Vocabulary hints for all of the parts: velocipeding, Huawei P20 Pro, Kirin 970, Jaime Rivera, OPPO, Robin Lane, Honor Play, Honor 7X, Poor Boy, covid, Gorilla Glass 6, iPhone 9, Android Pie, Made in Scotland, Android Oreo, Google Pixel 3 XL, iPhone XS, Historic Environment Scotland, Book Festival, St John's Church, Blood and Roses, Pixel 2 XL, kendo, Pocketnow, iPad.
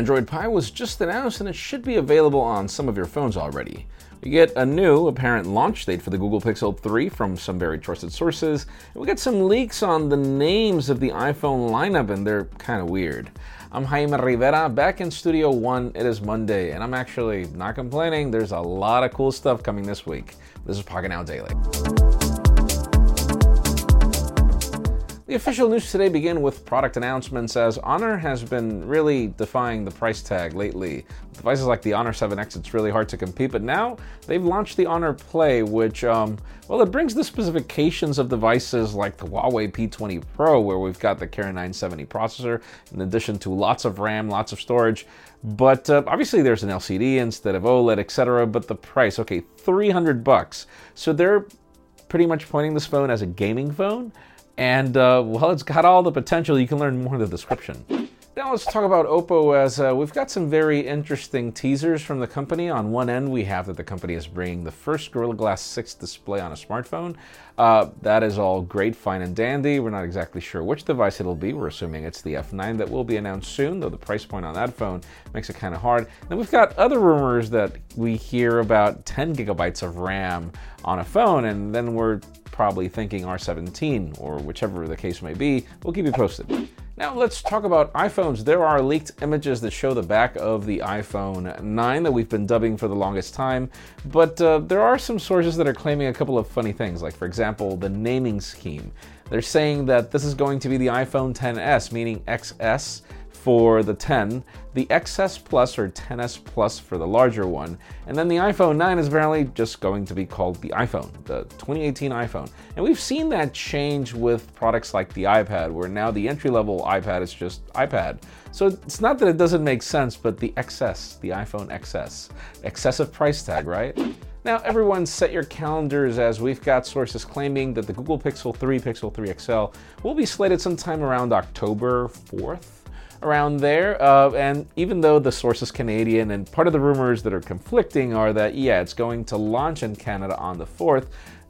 Android Pie was just announced and it should be available on some of your phones already. We get a new apparent launch date for the Google Pixel 3 from some very trusted sources, and we get some leaks on the names of the iPhone lineup, and they're kind of weird. I'm Jaime Rivera, back in Studio One. It is Monday, and I'm actually not complaining. There's a lot of cool stuff coming this week. This is Pocketnow Daily. The official news today begin with product announcements, as Honor has been really defying the price tag lately. With devices like the Honor 7X, it's really hard to compete, but now they've launched the Honor Play, which, it brings the specifications of devices like the Huawei P20 Pro, where we've got the Kirin 970 processor, in addition to lots of RAM, lots of storage. But obviously there's an LCD instead of OLED, etc., but the price, okay, $300. So they're pretty much pointing this phone as a gaming phone. And, it's got all the potential. You can learn more in the description. Now let's talk about OPPO, as we've got some very interesting teasers from the company. On one end, we have that the company is bringing the first Gorilla Glass 6 display on a smartphone. That is all great, fine, and dandy. We're not exactly sure which device it'll be. We're assuming it's the F9 that will be announced soon, though the price point on that phone makes it kind of hard. Then we've got other rumors that we hear about 10 gigabytes of RAM on a phone, and then we're probably thinking R17, or whichever the case may be. We'll keep you posted. Now let's talk about iPhones. There are leaked images that show the back of the iPhone 9 that we've been dubbing for the longest time, but there are some sources that are claiming a couple of funny things, like for example, the naming scheme. They're saying that this is going to be the iPhone XS, meaning XS for the 10, the XS Plus or XS Plus for the larger one, and then the iPhone 9 is apparently just going to be called the iPhone, the 2018 iPhone. And we've seen that change with products like the iPad, where now the entry-level iPad is just iPad. So it's not that it doesn't make sense, but the XS, the iPhone XS, excessive price tag, right? Now, everyone set your calendars, as we've got sources claiming that the Google Pixel 3, Pixel 3 XL will be slated sometime around October 4th. Around there, and even though the source is Canadian, and part of the rumors that are conflicting are that, yeah, it's going to launch in Canada on the 4th,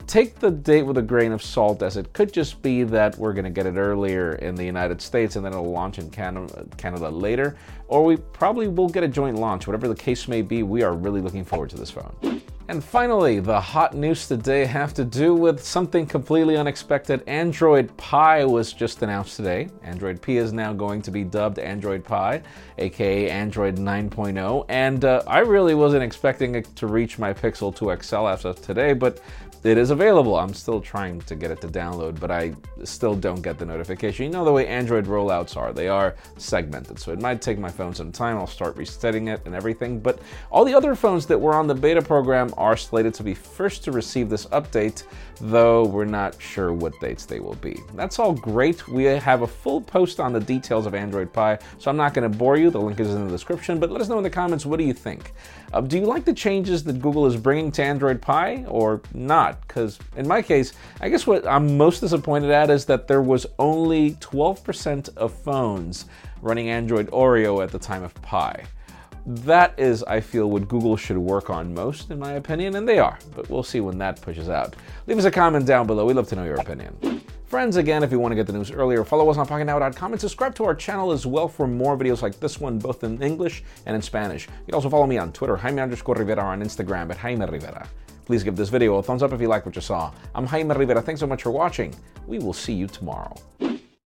take the date with a grain of salt, as it could just be that we're going to get it earlier in the United States and then it'll launch in Canada later, or we probably will get a joint launch. Whatever the case may be, we are really looking forward to this phone. And finally, the hot news today have to do with something completely unexpected. Android Pie was just announced today. Android Pie is now going to be dubbed Android Pie, aka Android 9.0. And I really wasn't expecting it to reach my Pixel 2 XL as of today, but it is available. I'm still trying to get it to download, but I still don't get the notification. You know the way Android rollouts are. They are segmented, so it might take my phone some time. I'll start resetting it and everything. But all the other phones that were on the beta program are slated to be first to receive this update, though we're not sure what dates they will be. That's all great. We have a full post on the details of Android Pie, so I'm not going to bore you. The link is in the description, but let us know in the comments, what do you think? Do you like the changes that Google is bringing to Android Pie or not? Because in my case, I guess what I'm most disappointed at is that there was only 12% of phones running Android Oreo at the time of Pie. That is, I feel, what Google should work on most, in my opinion, and they are, but we'll see when that pushes out. Leave us a comment down below. We'd love to know your opinion. Friends, again, if you want to get the news earlier, follow us on Pocketnow.com and subscribe to our channel as well for more videos like this one, both in English and in Spanish. You can also follow me on Twitter, Jaime_Rivera, or on Instagram at Jaime Rivera. Please give this video a thumbs up if you like what you saw. I'm Jaime Rivera. Thanks so much for watching. We will see you tomorrow.